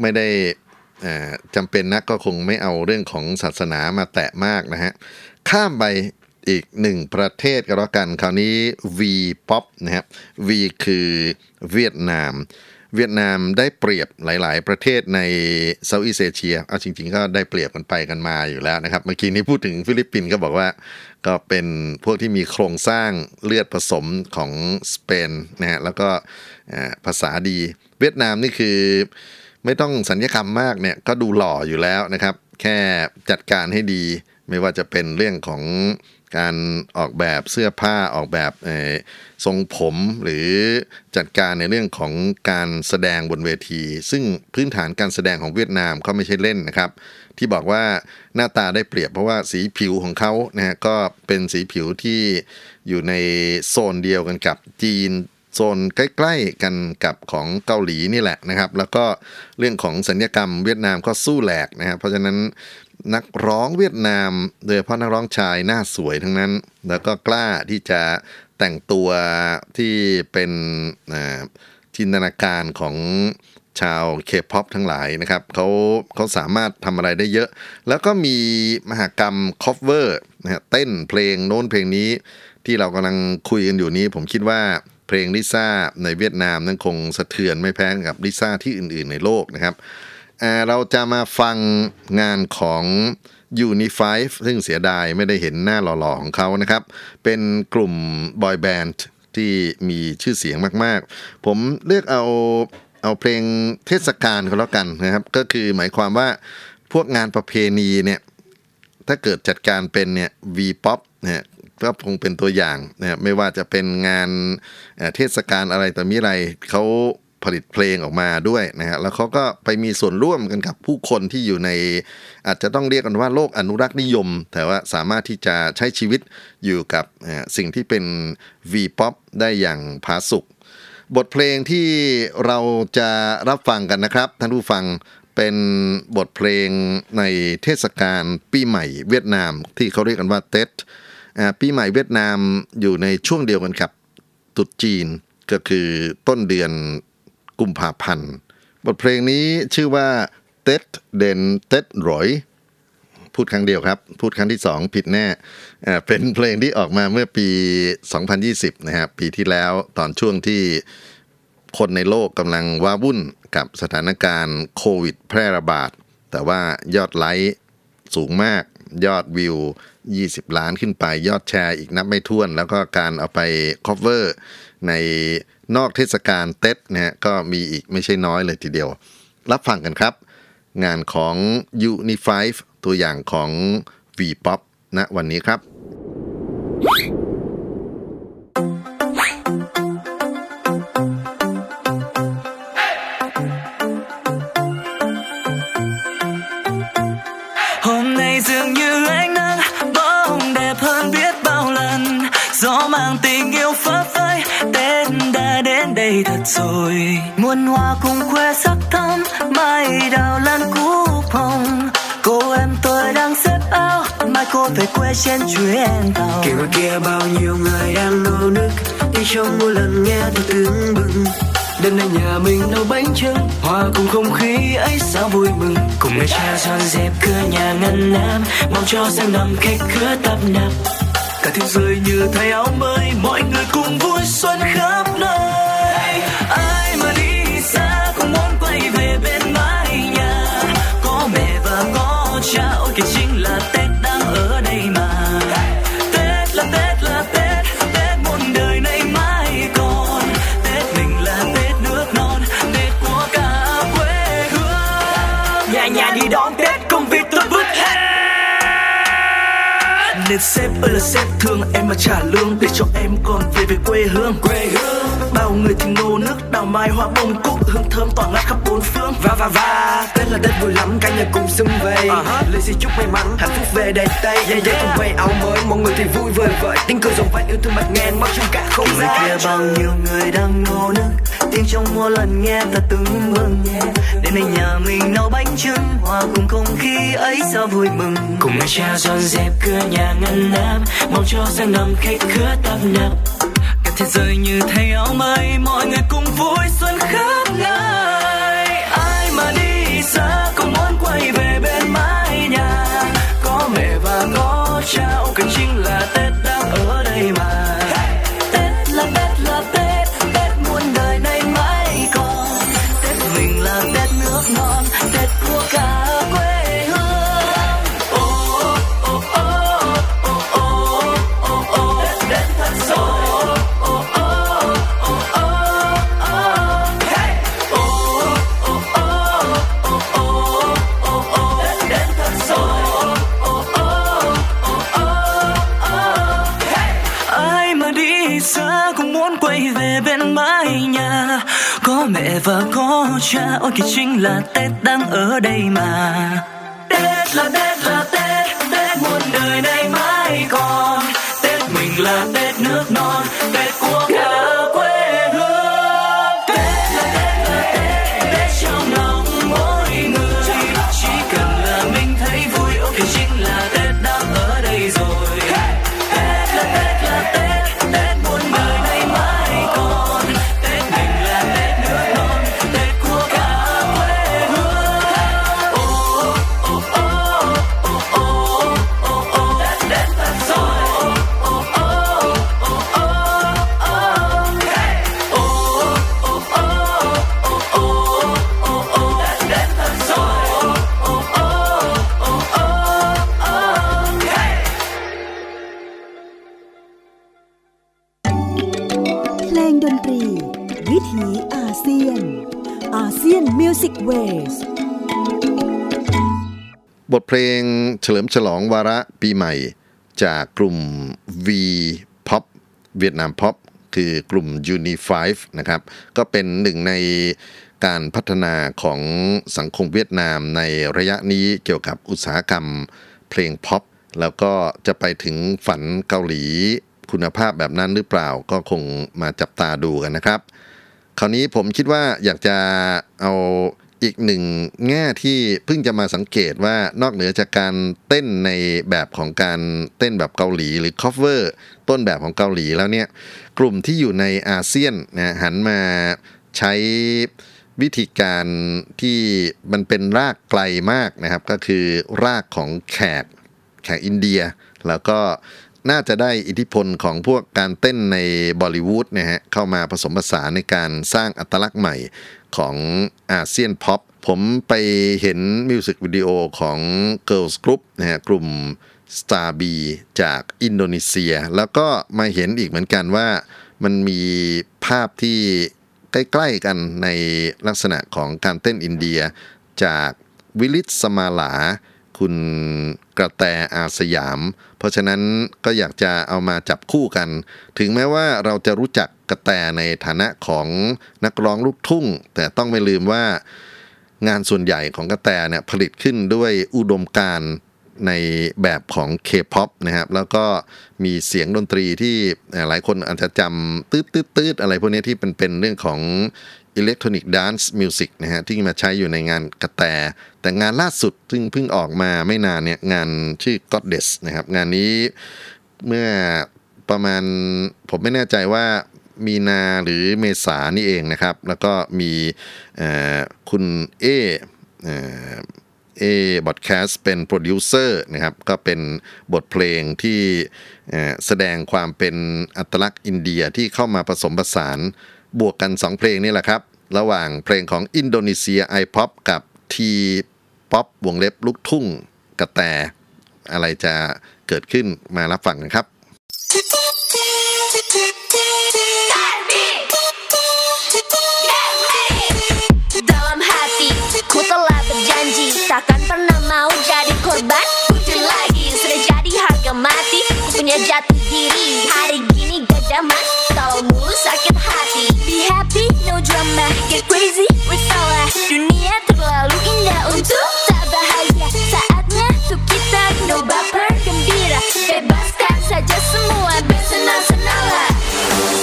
ไม่ได้จำเป็นนักก็คงไม่เอาเรื่องของศาสนามาแตะมากนะฮะข้ามไปอีกหนึ่งประเทศก็แล้วกันคราวนี้ V-Pop นะครับ V คือเวียดนามได้เปรียบหลายๆประเทศในเซาท์อีสต์เอเชียเอาจริงๆก็ได้เปรียบกันไปกันมาอยู่แล้วนะครับเมื่อกี้นี้พูดถึงฟิลิปปินส์ก็บอกว่าก็เป็นพวกที่มีโครงสร้างเลือดผสมของสเปนนะฮะแล้วก็ภาษาดีเวียดนามนี่คือไม่ต้องสัญญกรรมมากเนี่ยก็ดูหล่ออยู่แล้วนะครับแค่จัดการให้ดีไม่ว่าจะเป็นเรื่องของการออกแบบเสื้อผ้าออกแบบทรงผมหรือจัดการในเรื่องของการแสดงบนเวทีซึ่งพื้นฐานการแสดงของเวียดนามก็ไม่ใช่เล่นนะครับที่บอกว่าหน้าตาได้เปรียบเพราะว่าสีผิวของเขานะฮะก็เป็นสีผิวที่อยู่ในโซนเดียวกันกับจีนโซนใกล้ๆกันกับของเกาหลีนี่แหละนะครับแล้วก็เรื่องของศัลยกรรมเวียดนามก็สู้แหลกนะครับเพราะฉะนั้นนักร้องเวียดนามโดยเฉพาะนักร้องชายหน้าสวยทั้งนั้นแล้วก็กล้าที่จะแต่งตัวที่เป็นจินตนาการของชาว K-Pop ทั้งหลายนะครับเขาสามารถทำอะไรได้เยอะแล้วก็มีมหกรรม cover นะฮะเต้นเพลงโน้นเพลงนี้ที่เรากำลังคุยกันอยู่นี้ผมคิดว่าเพลงลิซ่าในเวียดนามนั้นคงสะเทือนไม่แพ้กับลิซ่าที่อื่นๆในโลกนะครับเราจะมาฟังงานของ Uni5 ซึ่งเสียดายไม่ได้เห็นหน้าหล่อๆของเขานะครับเป็นกลุ่มบอยแบนด์ที่มีชื่อเสียงมากๆผมเลือกเอาเพลงเทศกาลเขาแล้วกันนะครับก็คือหมายความว่าพวกงานประเพณีเนี่ยถ้าเกิดจัดการเป็นเนี่ย V-Pop เนี่ยก็คงเป็นตัวอย่างนะไม่ว่าจะเป็นงานเทศกาลอะไรต่อมีอะไรเขาผลิตเพลงออกมาด้วยนะฮะแล้วเขาก็ไปมีส่วนร่วมกันกับผู้คนที่อยู่ในอาจจะต้องเรียกกันว่าโลกอนุรักษ์นิยมแต่ว่าสามารถที่จะใช้ชีวิตอยู่กับสิ่งที่เป็น V-Pop ได้อย่างผาสุกบทเพลงที่เราจะรับฟังกันนะครับท่านผู้ฟังเป็นบทเพลงในเทศกาลปีใหม่เวียดนามที่เขาเรียกกันว่าเต็ดปีใหม่เวียดนามอยู่ในช่วงเดียวกันกับตรุษจีนก็คือต้นเดือนกุมภาพันธ์บทเพลงนี้ชื่อว่าเต็ดเด่นเต็ดรอยพูดครั้งเดียวครับพูดครั้งที่2ผิดแน่เป็นเพลงที่ออกมาเมื่อปี2020นะครับปีที่แล้วตอนช่วงที่คนในโลกกำลังว้าวุ่นกับสถานการณ์โควิดแพร่ระบาดแต่ว่ายอดไลค์สูงมากยอดวิว20ล้านขึ้นไปยอดแชร์อีกนับไม่ถ้วนแล้วก็การเอาไปคอฟเวอร์ในนอกเทศกาลเต็ดนะฮะก็มีอีกไม่ใช่น้อยเลยทีเดียวรับฟังกันครับงานของ Uni5 ตัวอย่างของ V-Pop นะวันนี้ครับthật rồi muôn hoa cùng khoe sắc thắm mai đào lan cúc hồng cô em tôi đang xếp áo mai cô về quê trên chuyến tàu kia kia bao nhiêu người đang nô nức đi trong mỗi lần nghe tôi tưng bừng đêm nay nhà mình nấu bánh trưng hòa cùng không khí ấy sao vui mừng cùng người cha dọn dẹp cửa nhà ngăn nam mong cho sang năm khách khứa tấp nập cả thế giới như thay áo mới mọi người cùng vui xuân khắp nơi ai mà đi xa cũng muốn quay về bên mái nhà có mẹ và có cha ôi kìa chính là Tết đang ở đây mà Tết là Tết là Tết, Tết nên sếp ơi là sếp thương em mà trả lương để cho em còn về về quê hương. Bao người thì nô nước đào mai hoa bông cúc, hương thơm tỏa ngát khắp bốn phương. Và tên là đất vui lắm, cả nhà cùng sum vầy. Lời xin chúc may mắn, hạnh phúc về đầy tay. Dây cùng vây áo mới, mọi người thì vui vời vợi. Tiếng cười rộn vang yêu thương bạt ngàn bao trong cả không gian. Ngoài kia bao nhiêu người đang nô nức, tiếng trong mưa lần nghe thật tưng bừng. Đến nay nhà mình nấu bánh trưng, hòa cùng không khí ấy sao vui mừng. Cùng người cha dọn dẹp cửa nhà ngăn nắp, mong cho sang năm khách khứa tấp nập. Cả thế giới như thay áo mới, mọi người cùng vui xuân khắp nơi. Ai mà đi xa cũng muốn quay về bên mái nhà, có mẹ và có cha, cần chính là Tết đang ở đây mà. Tết là Tết là Tết, Tết muôn đời này mãi còn. Tết mình là Tết nước non, Tết của cả quê hương. Oh oh oh oh oh oh oh, Tết đến thật rồi. Mẹ và có cha, ôi kìa chính là Tết đang ở đây mà. Tết là Tết là Tết, Tết muôn đời này mãi còn. Tết mình là Tết nước non, Tết của cả quê hương. Tết là Tết, Tết trong lòng mỗi người. Chỉ cần là mình thấy vui, ôi kìa chính là Tết đang ở đây rồi. Tết là Tết là Tết, Tết muôn đời này mãi còn. Tết mình là Tết. Music Waves บทเพลงเฉลิมฉลองวาระปีใหม่จากกลุ่ม V-Pop เวียดนาม Pop คือกลุ่ม Uni5 นะครับก็เป็นหนึ่งในการพัฒนาของสังคมเวียดนามในระยะนี้เกี่ยวกับอุตสาหกรรมเพลง Pop แล้วก็จะไปถึงฝันเกาหลีคุณภาพแบบนั้นหรือเปล่าก็คงมาจับตาดูกันนะครับคราวนี้ผมคิดว่าอยากจะเอาอีกหนึ่งแง่ที่เพิ่งจะมาสังเกตว่านอกเหนือจากการเต้นในแบบของการเต้นแบบเกาหลีหรือคัฟเวอร์ต้นแบบของเกาหลีแล้วเนี่ยกลุ่มที่อยู่ในอาเซียนนะหันมาใช้วิธีการที่มันเป็นรากไกลมากนะครับก็คือรากของแขกอินเดียแล้วก็น่าจะได้อิทธิพลของพวกการเต้นในบอลลีวูดนะฮะเข้ามาผสมผสานในการสร้างอัตลักษณ์ใหม่ของอาเซียนพ็อปผมไปเห็นมิวสิกวิดีโอของ Girls Group นะฮะกลุ่ม Star B จากอินโดนีเซียแล้วก็มาเห็นอีกเหมือนกันว่ามันมีภาพที่ใกล้ๆกันในลักษณะของการเต้นอินเดียจากวิลิตสมาลาคุณกระแตอาสยามเพราะฉะนั้นก็อยากจะเอามาจับคู่กันถึงแม้ว่าเราจะรู้จักกระแตในฐานะของนักร้องลูกทุ่งแต่ต้องไม่ลืมว่างานส่วนใหญ่ของกระแตเนี่ยผลิตขึ้นด้วยอุดมการณ์ในแบบของ K-Pop นะครับแล้วก็มีเสียงดนตรีที่หลายคนอาจจะจำตืดๆอะไรพวกนี้ที่เป็นเรื่องของอิเล็กทรอนิกดานซ์มิวสิกนะฮะที่มาใช้อยู่ในงานกระแตแต่งานล่าสุดซึ่งเพิ่งออกมาไม่นานเนี่ยงานชื่อ Goddess นะครับงานนี้เมื่อประมาณผมไม่แน่ใจว่ามีนาหรือเมษานี่เองนะครับแล้วก็มีคุณเอพอดแคสต์เป็นโปรดิวเซอร์นะครับก็เป็นบทเพลงที่แสดงความเป็นอัตลักษณ์อินเดียที่เข้ามาผสมผสานบวกกัน2เพลงนี่แหละครับระหว่างเพลงของอินโดนีเซีย I-Pop กับ T-Pop ลูกทุ่งกระแตอะไรจะเกิดขึ้นมารับฟังกันครับTakkan pernah mau jadi korban, bucin lagi sudah jadi harga mati. punya jati diri hari gini gak damai kalau mulu sakit hati be happy no drama get crazy with power dunia terlalu indah untuk tak bahagia saatnya tuh kita no baper gembira bebaskan saja semua bersenang-senang lah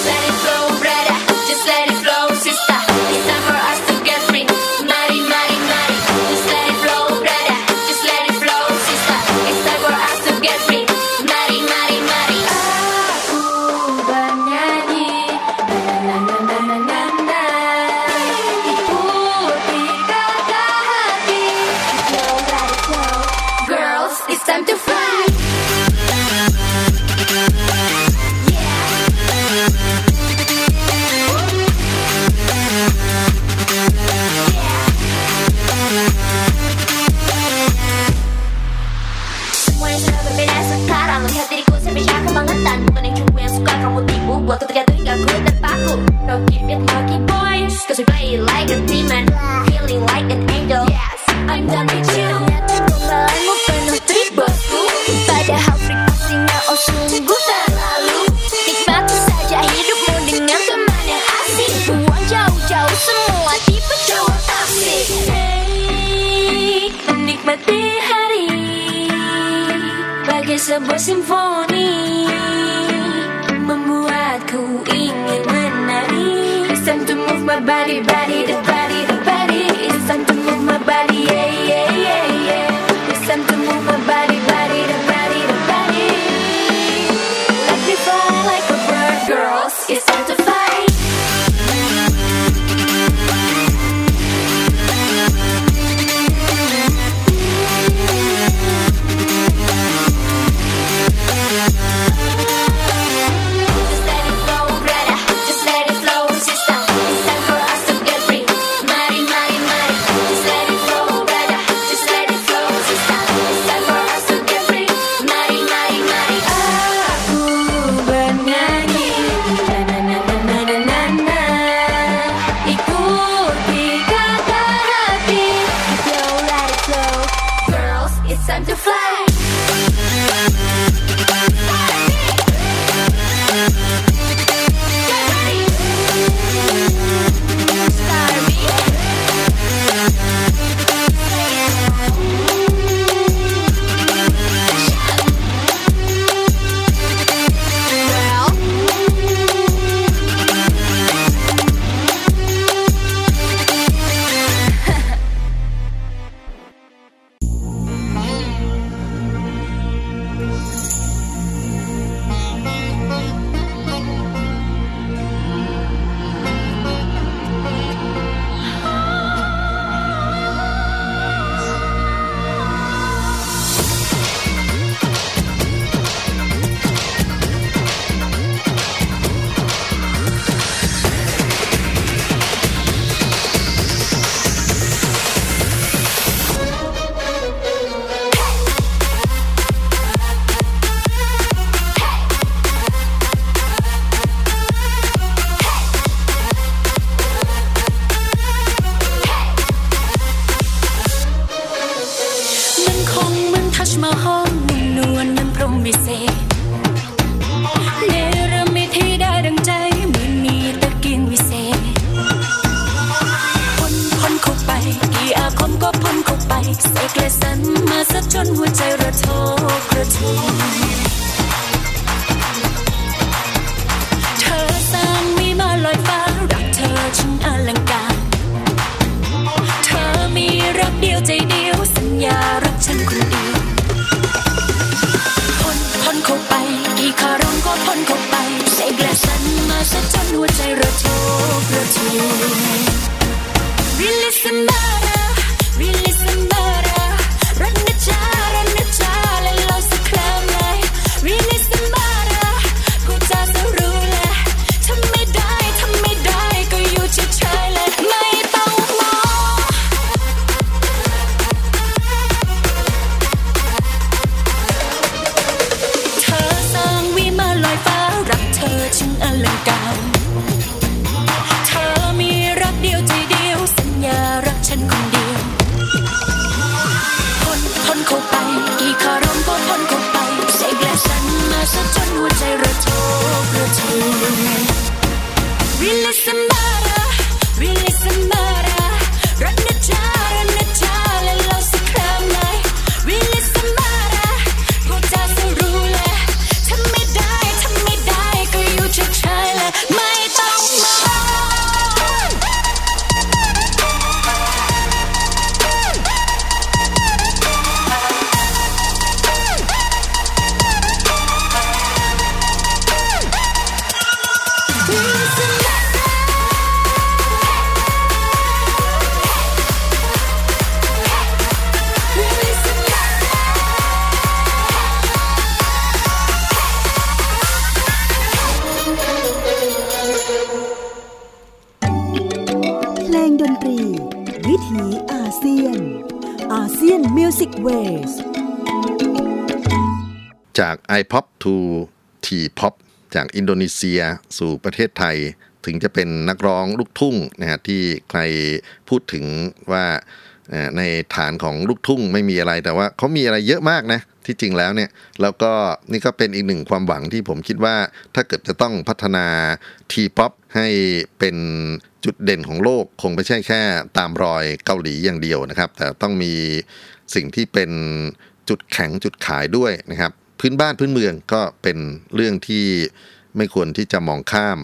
let it flow brother just let it flow sister it's time for us to get free mari mari mari just let it flow brother just let it flow sister it's time for us to get free mari mari mari aku bernyanyi na na na na na ikuti kata hati flow let it flow girls it's time to fly Waktu terjatuh hingga ku terpaku No keep it lucky boys Cause we play it like a demon Feeling like an angel Yes, I'm done with you Ternyata kumbalanmu penuh trik bosku Padahal frekuensinya oh sungguh terlalu Nikmati saja hidupmu dengan teman yang asik Buang jauh-jauh semua tipe cowok toxic Hey, nikmati hari Bagai sebuah simfoni Ku ingin menari It's time to move my body, body, the body, the body It's time to move my body, yeah, yeah, yeah, yeah It's time to move my body, body, the body, the body Let me fly like a bird, girls It's time to flyฉัน Ways จาก I-Pop to T-Pop จากอินโดนีเซียสู่ประเทศไทยถึงจะเป็นนักร้องลูกทุ่งนะฮะที่ใครพูดถึงว่าในฐานของลูกทุ่งไม่มีอะไรแต่ว่าเขามีอะไรเยอะมากนะที่จริงแล้วเนี่ยแล้วก็นี่ก็เป็นอีกหนึ่งความหวังที่ผมคิดว่าถ้าเกิดจะต้องพัฒนา T-Pop ให้เป็นจุดเด่นของโลกคงไม่ใช่แค่ตามรอยเกาหลีอย่างเดียวนะครับแต่ต้องมีสิ่งที่เป็นจุดแข็งจุดขายด้วยนะครับพื้นบ้านพื้นเมืองก็เป็นเรื่องที่ไม่ควรที่จะมองข้าม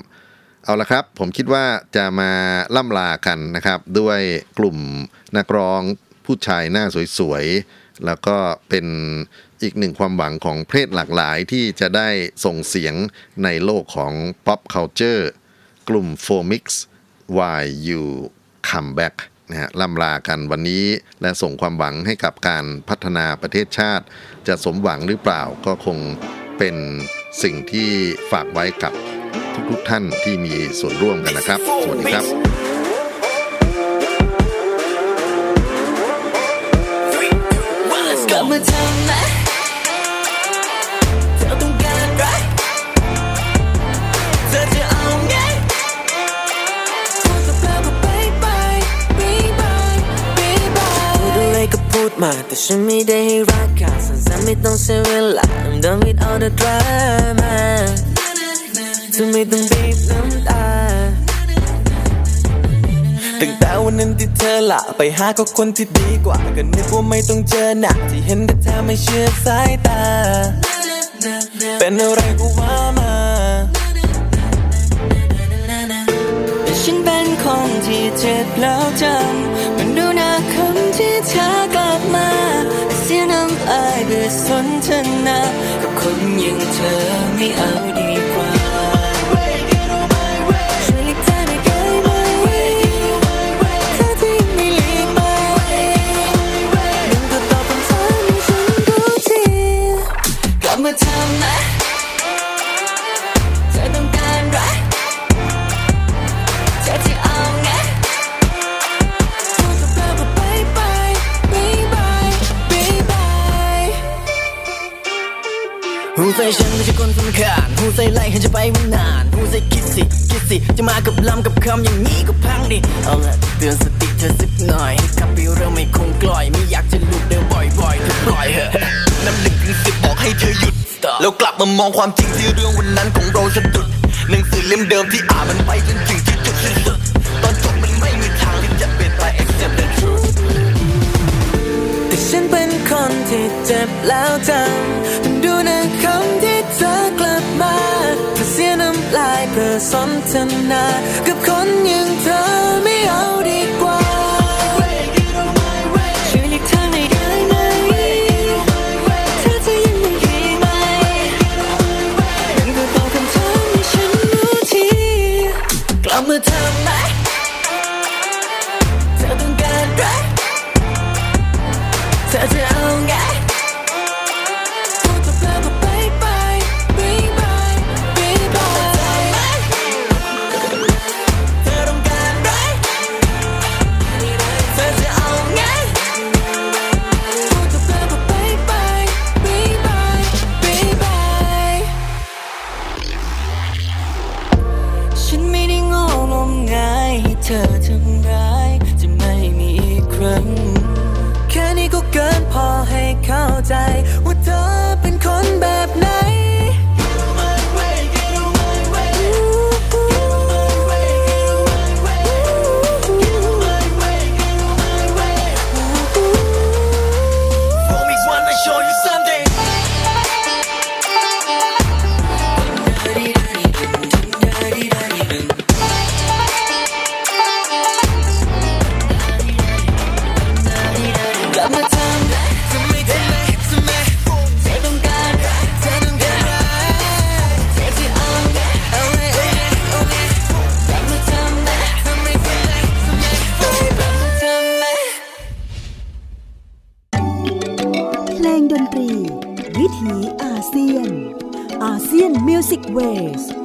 เอาละครับผมคิดว่าจะมาล่ำลากันนะครับด้วยกลุ่มนักร้องผู้ชายหน้าสวยๆแล้วก็เป็นอีกหนึ่งความหวังของเพศหลากหลายที่จะได้ส่งเสียงในโลกของ Pop Culture กลุ่ม 4Mix Why You Come Back นะฮะล่ำลากันวันนี้และส่งความหวังให้กับการพัฒนาประเทศชาติจะสมหวังหรือเปล่าก็คงเป็นสิ่งที่ฝากไว้กับทุกท่านที่มีส่วนร่วมกันนะครับสวัสดีครับ กลับมาทำนะเธอต้องการรักเธอจะเอาไงพูดกับเราก็ไปไปบีบายบีบายพูดอะไรก็พูดมาแต่ฉันไม่ได้ให้รักกันสั้นๆไม่ต้องเสียเวลา I'm done with all the dramaจะไม่ต้องบีบน้ำตาตั้งแต่วันนั้นที่เธอละไปหาก็คนที่ดีกว่าก็นึกว่าไม่ต้องเจอหนักที่เห็นแต่เธอไม่เชื่อสายตาเป็นอะไรก็ว่ามาแต่ฉันเป็นคนที่เจ็บแล้วจำมันดูน่าคำที่เธอกลับมาเสียน้ำอายเบื่อสนทนากับคนอย่างเธอไม่เอาดีกว่ามาทำนะเธอต้องการรักเธอจะเอาไงพูดกับเราก็ไปไปบีบายบีบายหูใส่ฉันไม่ใช่คนสำคัญหูใส่ไล่ให้จะไปไม่นานหูใส่คิดสิคิดสิจะมากับลำกับคำอย่างนี้ก็พังดิเอาละเตือนสติเธอสักหน่อยให้ขับไปเร็วไม่คงกล่อยไม่อยากจะหลุดเดินบ่อยๆเธอปล่อยเหอะน้ำหนึ่งถึงสิบบอกให้เธอหยุดแล้วกลับมามองความจริงที่เรื่องวันนั้นของเราสะดุดหนังสือเล่มเดิมที่อ่านมันไปจนถึงที่จุดสิ้นสุดตอนจบมันไม่มีทางที่จะเปลี่ยนไป except the truth แต่ฉันเป็นคนที่เจ็บแล้วจำต้องดูหนังคำที่เธอกลับมาเพื่อเสียน้ำลายเพื่อสนทนากับคนอย่างเธอไม่เอาดีกว่าเอามือเธอไหมเธอต้องการรักเธอจะเอาไงพูดกับเราก็ไปไปบีบายบีบายเธอต้องการรักเธอจะเอาไงพูดกับเราก็ไปไปบีบายบีบายฉันไม่ได้ง่ายให้เธอทำร้ายจะไม่มีอีกครั้งแค่นี้ก็เกินพอให้เข้าใจว่าเธอเป็นคนแบบไหนMusic Waves